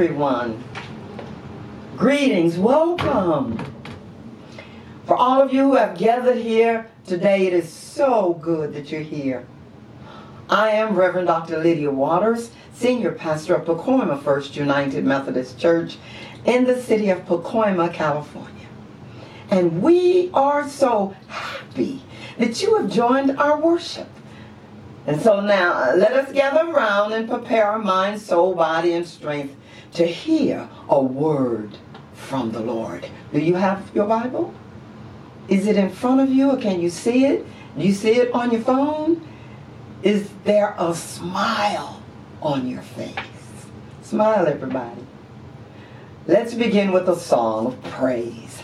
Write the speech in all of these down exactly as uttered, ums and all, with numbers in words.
everyone. Greetings, welcome. For all of you who have gathered here today, it is so good that you're here. I am Reverend Doctor Lydia Waters, Senior Pastor of Pacoima First United Methodist Church in the city of Pacoima, California. And we are so happy that you have joined our worship. And so now, let us gather around and prepare our mind, soul, body, and strength to hear a word from the Lord. Do you have your Bible? Is it in front of you, or can you see it? Do you see it on your phone? Is there a smile on your face? Smile, everybody. Let's begin with a song of praise.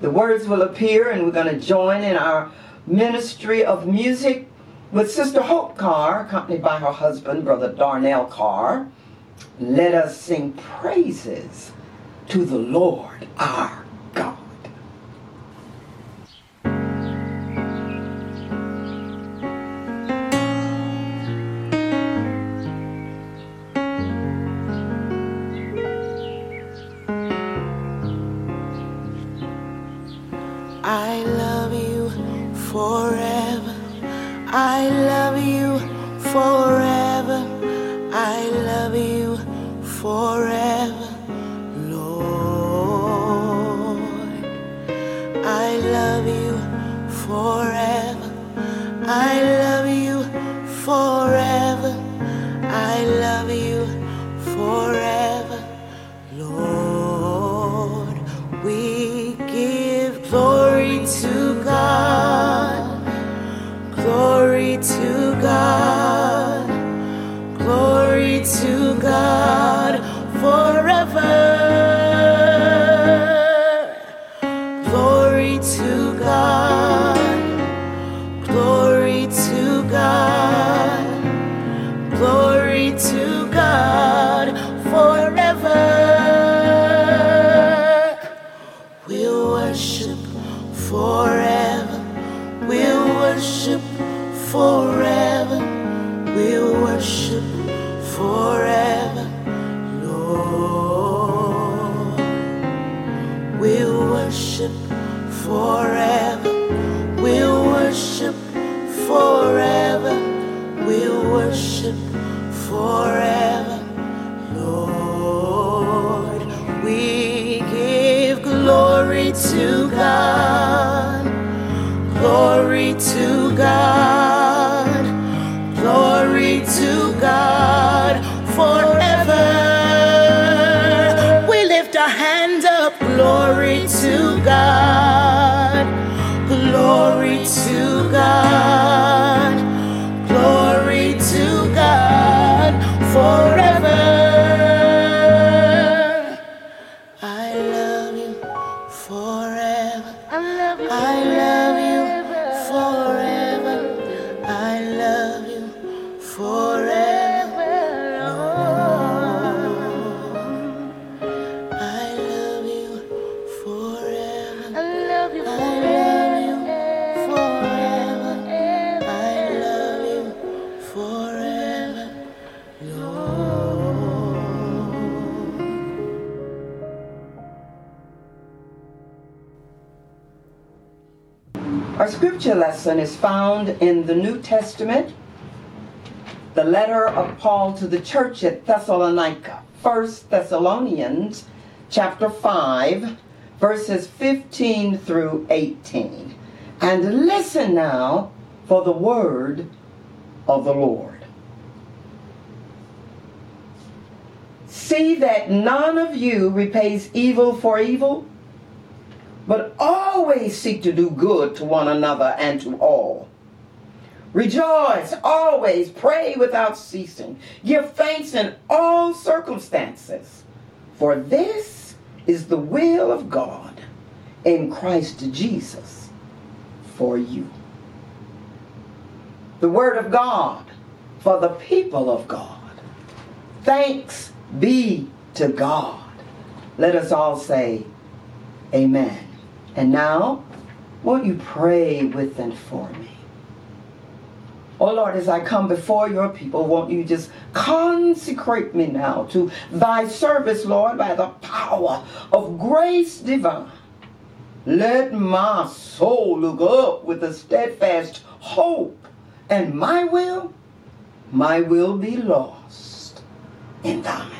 The words will appear, and we're going to join in our ministry of music with Sister Hope Carr, accompanied by her husband, Brother Darnell Carr. Let us sing praises to the Lord our God. I love you forever. I love you forever. I love you forever, Lord. I love you forever. I love you forever. I love you forever, Lord. We give glory to God. Glory to God, glory to God forever. Glory to God, glory to God, glory to God forever. We'll worship forever, we'll worship forever, we'll worship forever, Lord. We'll worship forever, we'll worship forever, we'll worship forever, Lord. We give glory to God, glory to God. Glory to God forever. We lift our hands up. Glory to God. Glory to God. Glory to God forever. I love you forever. I love you. I love you forever. I love you. Forever, Lord. I love you forever. I love you forever. I love you forever, Lord. Our scripture lesson is found in the New Testament. The letter of Paul to the church at Thessalonica, First Thessalonians chapter five, verses fifteen through eighteen. And listen now for the word of the Lord. See that none of you repays evil for evil, but always seek to do good to one another and to all. Rejoice always, pray without ceasing, give thanks in all circumstances, for this is the will of God in Christ Jesus for you. The word of God for the people of God. Thanks be to God. Let us all say amen. And now, won't you pray with and for me? Oh Lord, as I come before your people, won't you just consecrate me now to thy service, Lord, by the power of grace divine. Let my soul look up with a steadfast hope, and my will, my will be lost in thine.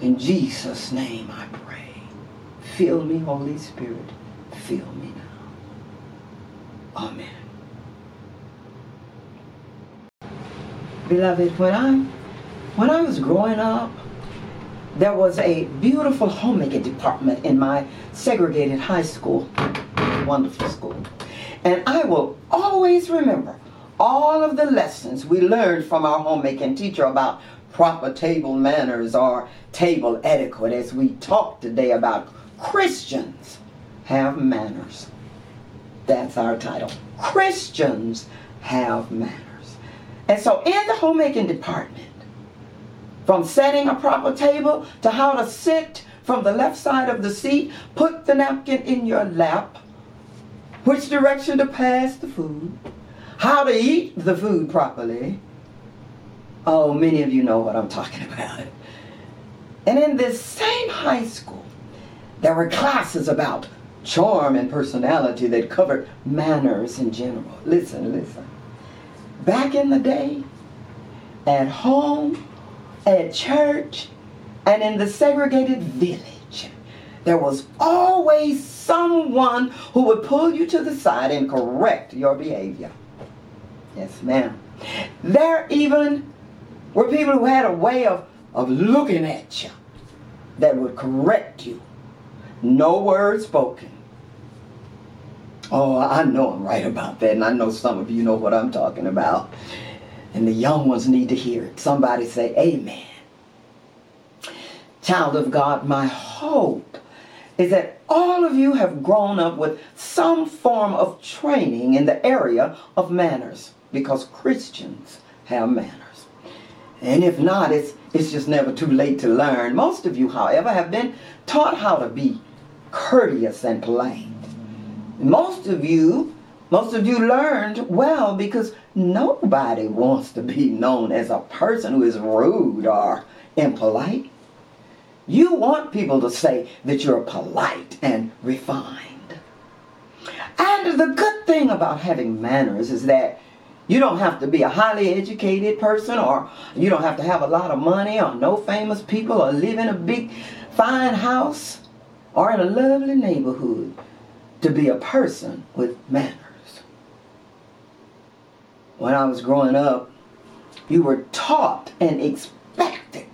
In Jesus' name I pray. Fill me, Holy Spirit. Fill me now. Amen. Beloved, when I, when I was growing up, there was a beautiful homemaking department in my segregated high school. Wonderful school. And I will always remember all of the lessons we learned from our homemaking teacher about proper table manners or table etiquette, as we talk today about Christians have manners. That's our title. Christians have manners. And so in the homemaking department, from setting a proper table to how to sit from the left side of the seat, put the napkin in your lap, which direction to pass the food, how to eat the food properly. Oh, many of you know what I'm talking about. And in this same high school, there were classes about charm and personality that covered manners in general. Listen, listen. Back in the day, at home, at church, and in the segregated village, there was always someone who would pull you to the side and correct your behavior. Yes, ma'am. There even were people who had a way of, of looking at you that would correct you. No word spoken. Oh, I know I'm right about that, and I know some of you know what I'm talking about. And the young ones need to hear it. Somebody say, amen. Child of God, my hope is that all of you have grown up with some form of training in the area of manners, because Christians have manners. And if not, it's, it's just never too late to learn. Most of you, however, have been taught how to be courteous and polite. Most of you, most of you learned well, because nobody wants to be known as a person who is rude or impolite. You want people to say that you're polite and refined. And the good thing about having manners is that you don't have to be a highly educated person, or you don't have to have a lot of money, or no famous people, or live in a big, fine house, or in a lovely neighborhood to be a person with manners. When I was growing up, you were taught and expected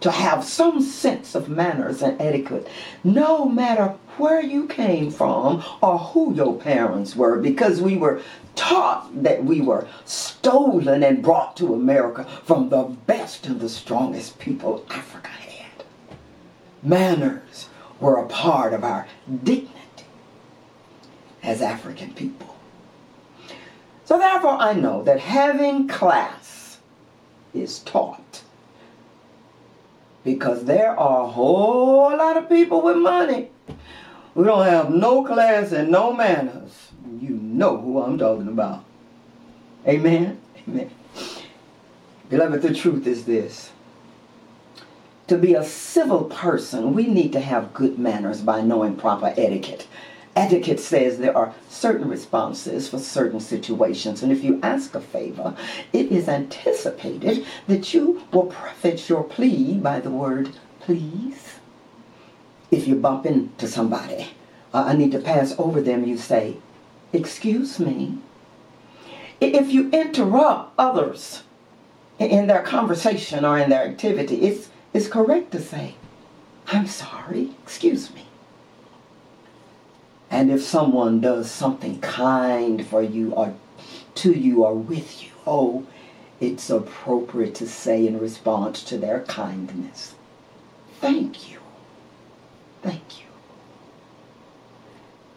to have some sense of manners and etiquette, no matter where you came from or who your parents were, because we were taught that we were stolen and brought to America from the best and the strongest people Africa had. Manners were a part of our dignity as African people. So therefore I know that having class is taught, because there are a whole lot of people with money who don't have no class and no manners. You know who I'm talking about. Amen? Amen. Beloved, the truth is this. To be a civil person, we need to have good manners by knowing proper etiquette. Etiquette says there are certain responses for certain situations, and if you ask a favor, it is anticipated that you will prefix your plea by the word please. If you bump into somebody, uh, I need to pass over them, you say, excuse me. If you interrupt others in their conversation or in their activity, it's, it's correct to say, I'm sorry, excuse me. And if someone does something kind for you or to you or with you, oh, it's appropriate to say in response to their kindness, thank you. Thank you.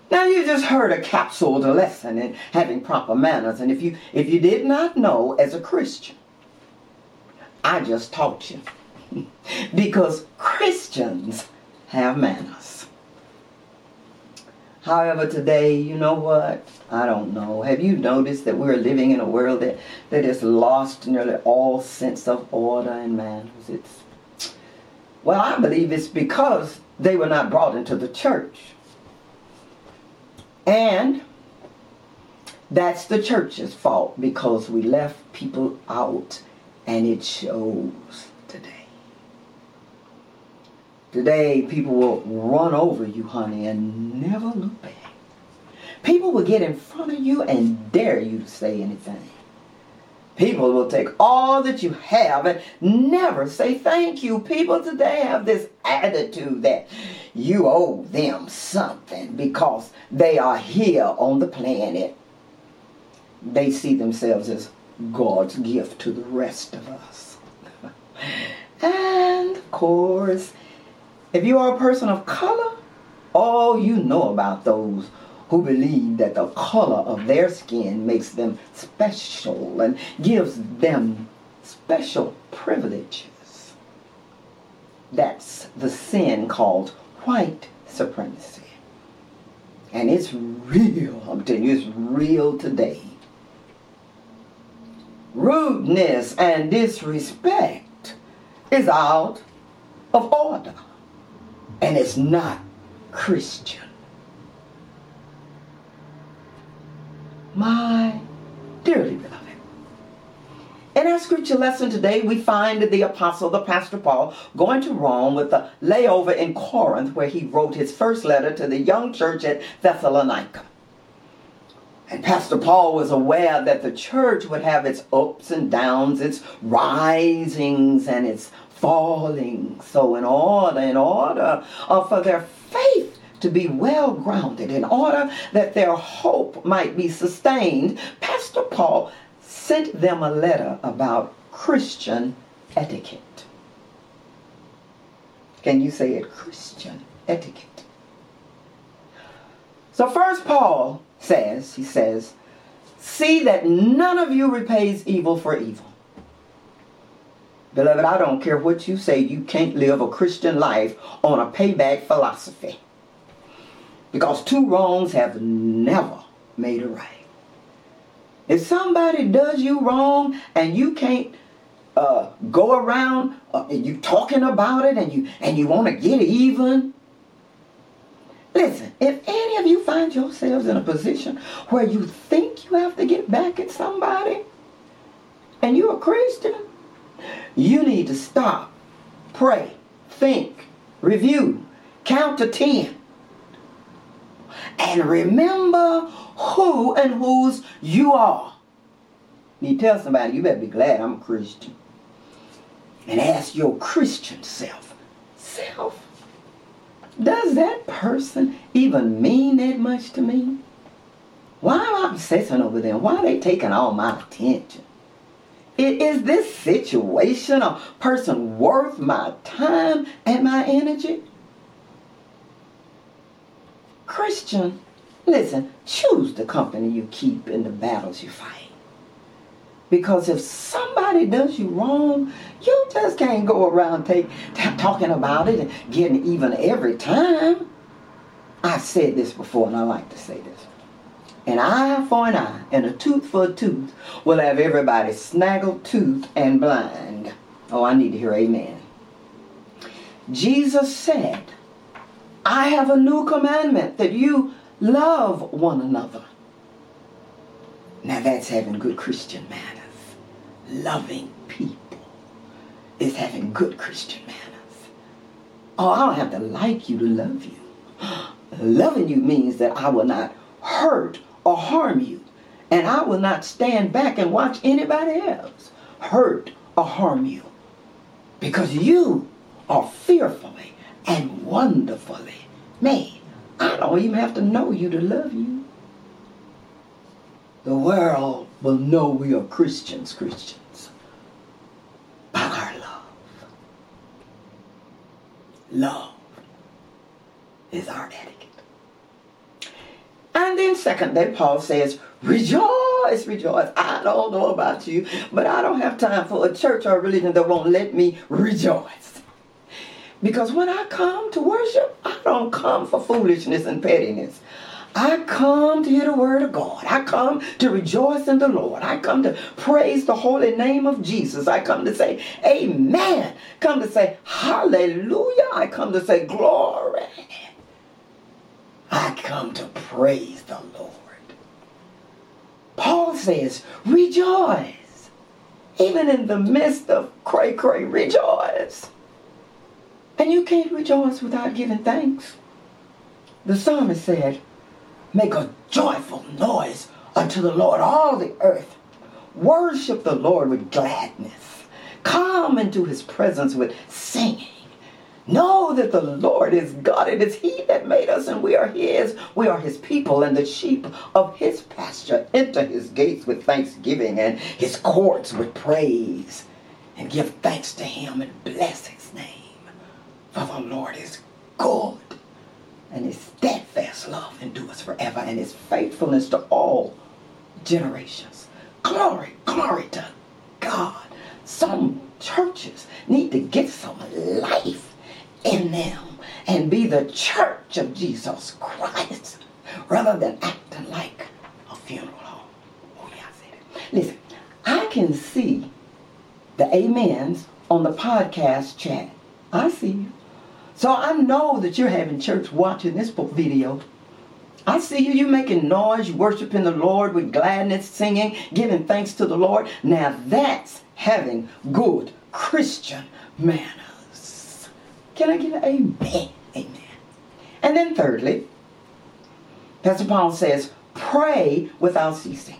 Now you just heard a capsuled lesson in having proper manners. And if you if you did not know, as a Christian, I just taught you. Because Christians have manners. However, today, you know what? I don't know. Have you noticed that we're living in a world that, that has lost nearly all sense of order and manners? It's, well, I believe it's because they were not brought into the church. And that's the church's fault, because we left people out, and it shows today. Today, people will run over you, honey, and never look back. People will get in front of you and dare you to say anything. People will take all that you have and never say thank you. People today have this attitude that you owe them something because they are here on the planet. They see themselves as God's gift to the rest of us. And, of course, if you are a person of color, all you know about those who believe that the color of their skin makes them special and gives them special privileges. That's the sin called white supremacy. And it's real, I'm telling you, it's real today. Rudeness and disrespect is out of order, and it's not Christian. My dearly beloved. In our scripture lesson today, we find the apostle, the pastor Paul, going to Rome with a layover in Corinth, where he wrote his first letter to the young church at Thessalonica. And Pastor Paul was aware that the church would have its ups and downs, its risings and its fallings. So in order, in order uh, for their faith to be well-grounded, in order that their hope might be sustained, Pastor Paul sent them a letter about Christian etiquette. Can you say it? Christian etiquette. So first Paul says, he says, see that none of you repays evil for evil. Beloved, I don't care what you say, you can't live a Christian life on a payback philosophy. Because two wrongs have never made a right. If somebody does you wrong and you can't uh, go around uh, and you talking about it and you and you want to get even, listen, if any of you find yourselves in a position where you think you have to get back at somebody and you're a Christian, you need to stop, pray, think, review, count to ten. And remember who and whose you are. You tell somebody, you better be glad I'm a Christian. And ask your Christian self, self, does that person even mean that much to me? Why am I obsessing over them? Why are they taking all my attention? Is this situation or person worth my time and my energy? Christian, listen, choose the company you keep in the battles you fight. Because if somebody does you wrong, you just can't go around take, t- talking about it and getting even every time. I've said this before, and I like to say this. An eye for an eye and a tooth for a tooth will have everybody snaggle-toothed and blind. Oh, I need to hear amen. Jesus said, I have a new commandment, that you love one another. Now that's having good Christian manners. Loving people is having good Christian manners. Oh, I don't have to like you to love you. Loving you means that I will not hurt or harm you. And I will not stand back and watch anybody else hurt or harm you. Because you are fearfully and wonderfully made. I don't even have to know you to love you. The world will know we are Christians, Christians, by our love. Love is our etiquette. And then secondly, Paul says, rejoice, rejoice. I don't know about you, but I don't have time for a church or a religion that won't let me rejoice. Because when I come to worship, I don't come for foolishness and pettiness. I come to hear the word of God. I come to rejoice in the Lord. I come to praise the holy name of Jesus. I come to say amen. Come to say hallelujah. I come to say glory. I come to praise the Lord. Paul says, rejoice. Even in the midst of cray cray, rejoice. And you can't rejoice without giving thanks. The psalmist said, make a joyful noise unto the Lord, all the earth. Worship the Lord with gladness. Come into his presence with singing. Know that the Lord is God. It is he that made us, and we are his. We are his people and the sheep of his pasture. Enter his gates with thanksgiving and his courts with praise. And give thanks to him and bless his name. For the Lord is good, and his steadfast love endures forever, and his faithfulness to all generations. Glory, glory to God. Some churches need to get some life in them and be the church of Jesus Christ rather than acting like a funeral home. Oh yeah, I said it. Listen, I can see the amens on the podcast chat. I see you. So I know that you're having church watching this video. I see you. You're making noise, worshiping the Lord with gladness, singing, giving thanks to the Lord. Now that's having good Christian manners. Can I get an amen? Amen. And then thirdly, Pastor Paul says, pray without ceasing.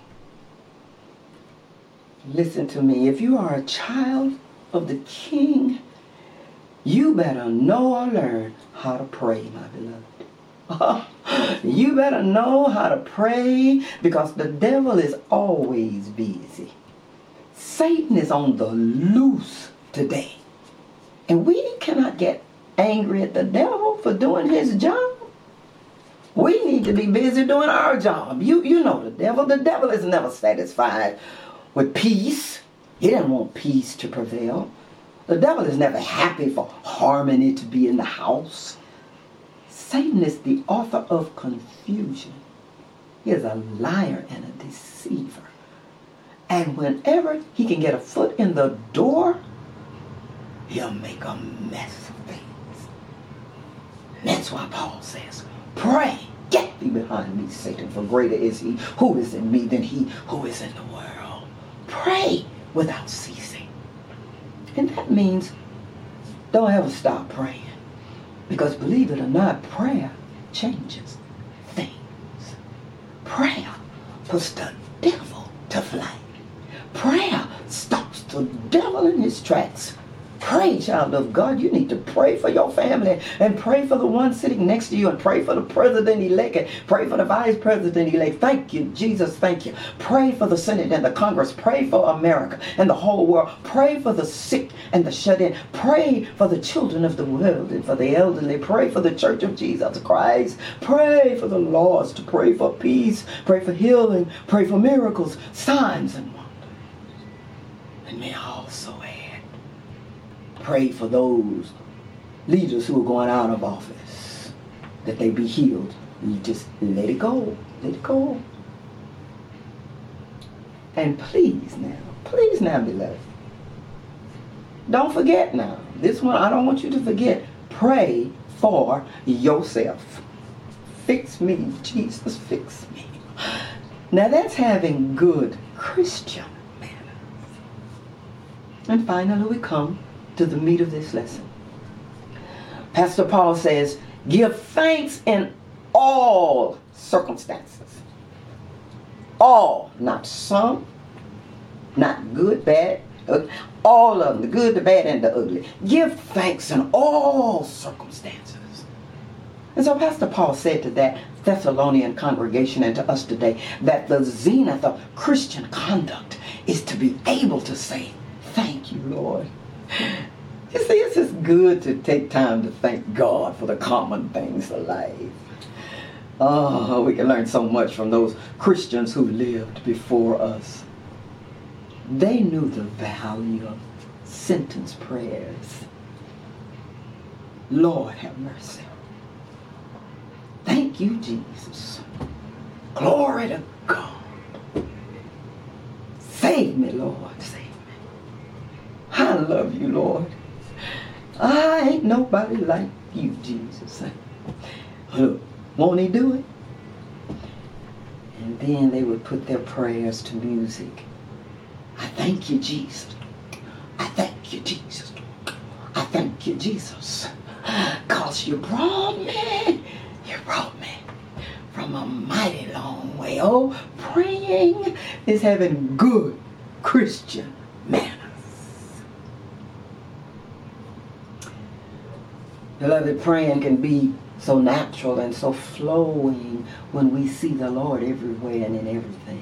Listen to me. If you are a child of the King, you better know or learn how to pray, my beloved. You better know how to pray, because the devil is always busy. Satan is on the loose today. And we cannot get angry at the devil for doing his job. We need to be busy doing our job. You, you know the devil. The devil is never satisfied with peace. He doesn't want peace to prevail. The devil is never happy for harmony to be in the house. Satan is the author of confusion. He is a liar and a deceiver. And whenever he can get a foot in the door, he'll make a mess of things. And that's why Paul says, pray, get thee behind me, Satan, for greater is he who is in me than he who is in the world. Pray without ceasing. And that means don't ever stop praying. Because believe it or not, prayer changes things. Prayer puts the devil to flight. Prayer stops the devil in his tracks. Pray, child of God. You need to pray for your family, and pray for the one sitting next to you, and pray for the president-elect, and pray for the vice president-elect. Thank you, Jesus. Thank you. Pray for the Senate and the Congress. Pray for America and the whole world. Pray for the sick and the shut-in. Pray for the children of the world and for the elderly. Pray for the Church of Jesus Christ. Pray for the lost. Pray for peace. Pray for healing. Pray for miracles, signs, and wonders. And may I also add, pray for those leaders who are going out of office, that they be healed. You just let it go. Let it go. And please now, please now, beloved, don't forget now. This one, I don't want you to forget. Pray for yourself. Fix me, Jesus, fix me. Now that's having good Christian manners. And finally we come to the meat of this lesson. Pastor Paul says, give thanks in all circumstances. All, not some, not good, bad, ugly. All of them, the good, the bad, and the ugly. Give thanks in all circumstances. And so Pastor Paul said to that Thessalonian congregation and to us today that the zenith of Christian conduct is to be able to say, thank you, Lord. You see, it's just good to take time to thank God for the common things of life. Oh, we can learn so much from those Christians who lived before us. They knew the value of sentence prayers. Lord have mercy. Thank you, Jesus. Glory to God. Save me, Lord. Save me. I love you, Lord. I ain't nobody like you, Jesus. Look, won't he do it? And then they would put their prayers to music. I thank you, Jesus. I thank you, Jesus. I thank you, Jesus. Because you brought me, you brought me from a mighty long way. Oh, praying is having good Christian manners. Beloved, praying can be so natural and so flowing when we see the Lord everywhere and in everything.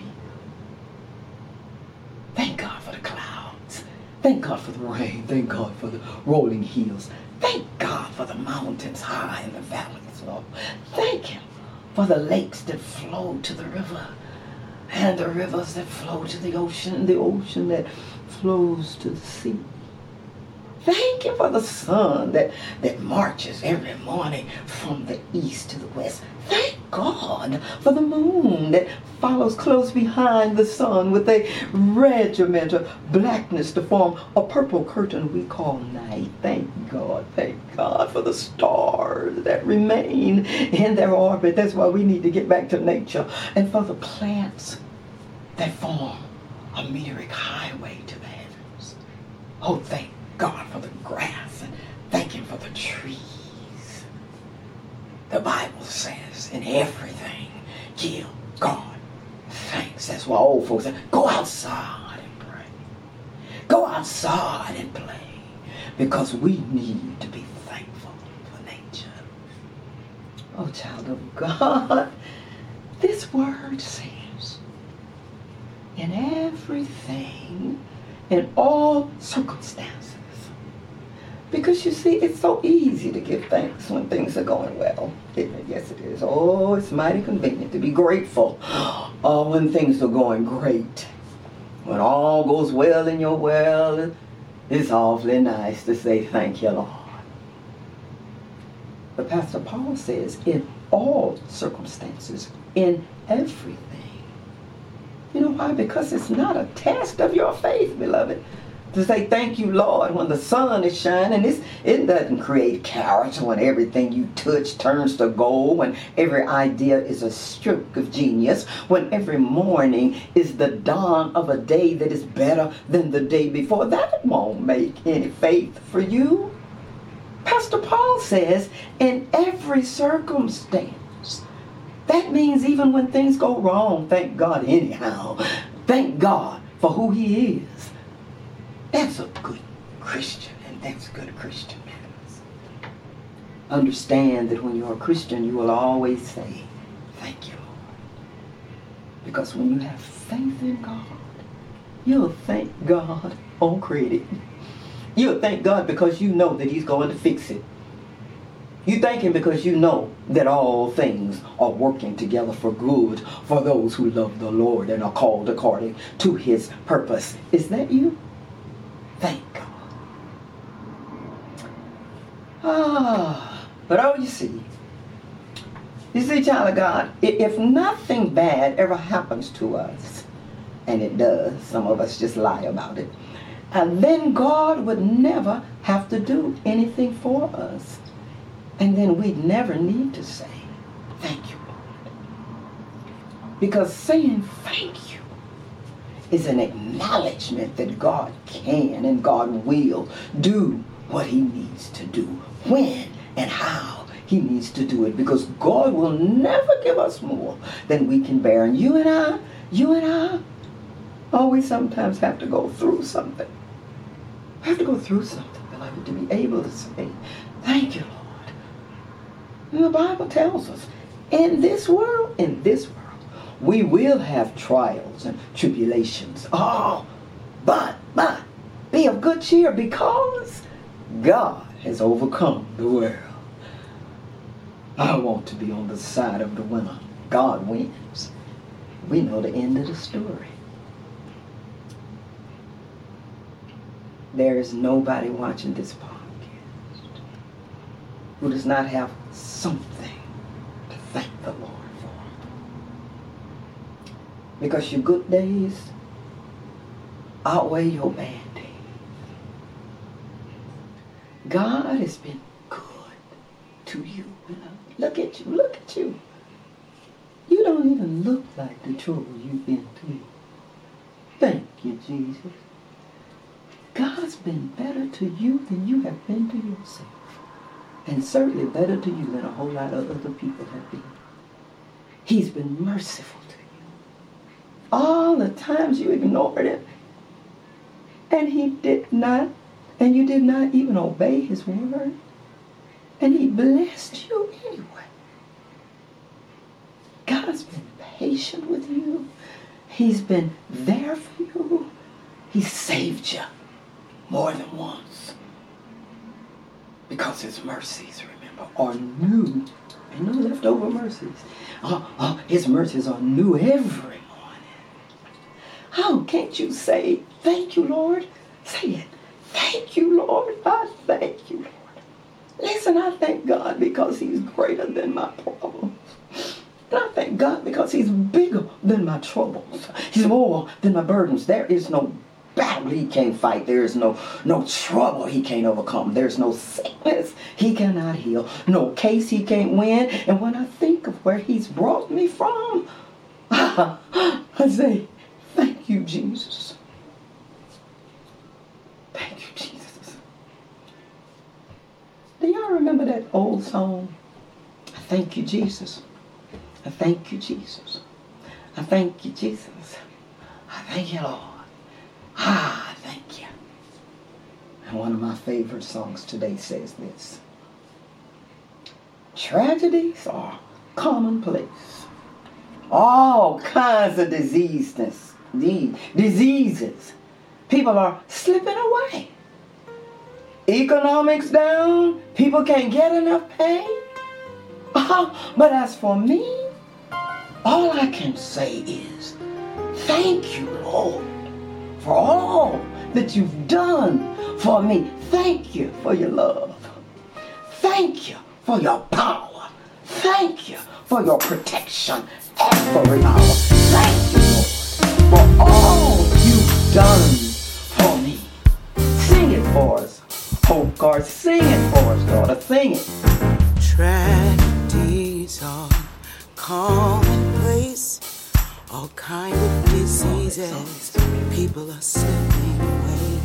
Thank God for the clouds. Thank God for the rain. Thank God for the rolling hills. Thank God for the mountains high and the valleys low. Thank Him for the lakes that flow to the river and the rivers that flow to the ocean and the ocean that flows to the sea. Thank you for the sun that, that marches every morning from the east to the west. Thank God for the moon that follows close behind the sun with a regiment of blackness to form a purple curtain we call night. Thank God, thank God for the stars that remain in their orbit. That's why we need to get back to nature. And for the plants that form a meteoric highway to the heavens. Oh, thank God. God for the grass and thank Him for the trees. The Bible says in everything, give God thanks. That's why old folks say, go outside and pray. Go outside and play. Because we need to be thankful for nature. Oh, child of God, this word says, in everything, in all circumstances. Because you see, it's so easy to give thanks when things are going well. Isn't it? Yes, it is. Oh, it's mighty convenient to be grateful uh, when things are going great. When all goes well in your world, it's awfully nice to say thank you, Lord. But Pastor Paul says, in all circumstances, in everything. You know why? Because it's not a test of your faith, beloved. To say thank you, Lord, when the sun is shining. It's, it doesn't create character when everything you touch turns to gold, when every idea is a stroke of genius, when every morning is the dawn of a day that is better than the day before. That won't make any faith for you. Pastor Paul says, in every circumstance. That means even when things go wrong, thank God anyhow. Thank God for who He is. That's a good Christian, and that's good Christian manners. Understand that when you're a Christian, you will always say, thank you, Lord. Because when you have faith in God, you'll thank God on credit. You'll thank God because you know that He's going to fix it. You thank Him because you know that all things are working together for good for those who love the Lord and are called according to His purpose. Is that you? Thank God. Ah, but oh, you see, you see, child of God, if nothing bad ever happens to us, and it does, some of us just lie about it, and then God would never have to do anything for us. And then we'd never need to say, thank you, Lord. Because saying thank you is an acknowledgement that God can and God will do what He needs to do, when and how He needs to do it, because God will never give us more than we can bear. And you and I, you and I, oh, we sometimes have to go through something. We have to go through something, beloved, to be able to say, thank you, Lord. And the Bible tells us, in this world, in this world, we will have trials and tribulations. Oh, but, but, be of good cheer because God has overcome the world. I want to be on the side of the winner. God wins. We know the end of the story. There is nobody watching this podcast who does not have something to thank the Lord. because your good days outweigh your bad days. God has been good to you. Look at you. Look at you. You don't even look like the trouble you've been through. Thank you, Jesus. God's been better to you than you have been to yourself. And certainly better to you than a whole lot of other people have been. He's been merciful to you. All the times you ignored him. And he did not, and you did not even obey his word. And he blessed you anyway. God's been patient with you. He's been there for you. He saved you more than once. Because his mercies, remember, are new. Ain't no leftover mercies. Oh, oh, his mercies are new every morning. How can't you say, thank you, Lord? Say it. Thank you, Lord. I thank you, Lord. Listen, I thank God because he's greater than my problems. And I thank God because he's bigger than my troubles. He's more than my burdens. There is no battle he can't fight. There is no, no trouble he can't overcome. There's no sickness he cannot heal. No case he can't win. And when I think of where he's brought me from, I say, thank you, Jesus. Thank you, Jesus. Do y'all remember that old song? Thank you, Jesus. I thank you, Jesus. I thank you, Jesus. I thank you, Lord. Ah, thank you. And one of my favorite songs today says this. Tragedies are commonplace. All kinds of diseases. Diseases. People are slipping away. Economics down. People can't get enough pay. Oh, but as for me, all I can say is, thank you, Lord, for all that you've done for me. Thank you for your love. Thank you for your power. Thank you for your protection every hour. Thank you, Lord, for all you've done for me. Sing it for us, Hope Carr. Sing it for us, daughter. Sing it. Tragedies are commonplace. All kinds of diseases, people are slipping away,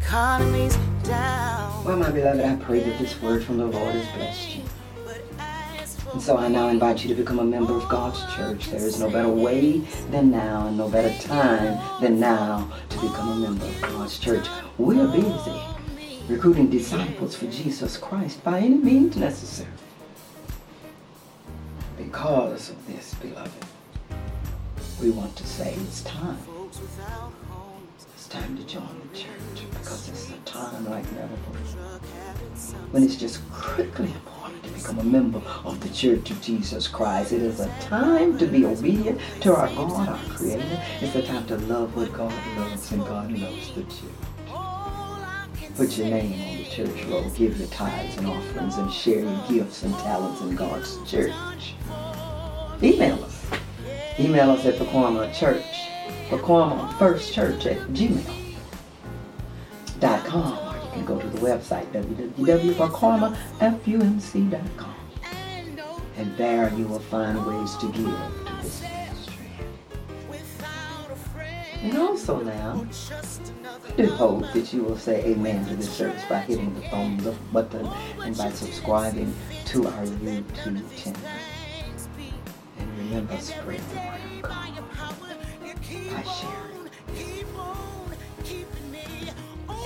economy's down. Well, my beloved, I pray that this word from the Lord has blessed you. And so I now invite you to become a member of God's church. There is no better way than now and no better time than now to become a member of God's church. We're busy recruiting disciples for Jesus Christ by any means necessary. Because of this, beloved, we want to say it's time. It's time to join the church because it's a time like never before when it's just critically important to become a member of the Church of Jesus Christ. It is a time to be obedient to our God, our Creator. It's a time to love what God loves, and God loves the church. Put your name on the church roll. Give your tithes and offerings and share your gifts and talents in God's church. Email us. Email us at Pacoima Church, Pacoima First Church at gmail dot com, or you can go to the website w w w dot pacoima f u m c dot com, and there you will find ways to give to this ministry. And also now, I do hope that you will say amen to this service by hitting the thumbs up button and by subscribing to our YouTube channel. Remember, spread the word of God by sharing.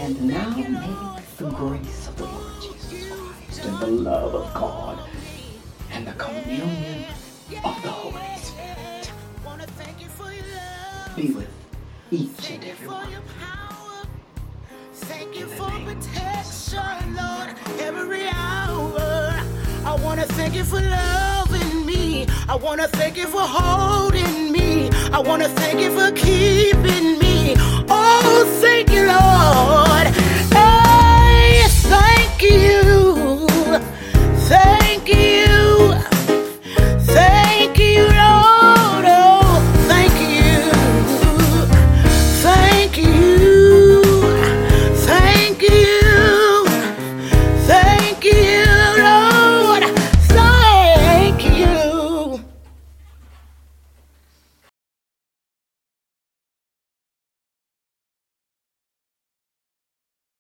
And now may the grace of the Lord Jesus Christ and the love of God and the communion of the Holy Spirit be with each and every one. Thank you for protection, Lord, every hour. I want to thank you for loving me. I want to thank you for holding me. I want to thank you for keeping me. Oh, thank you, Lord.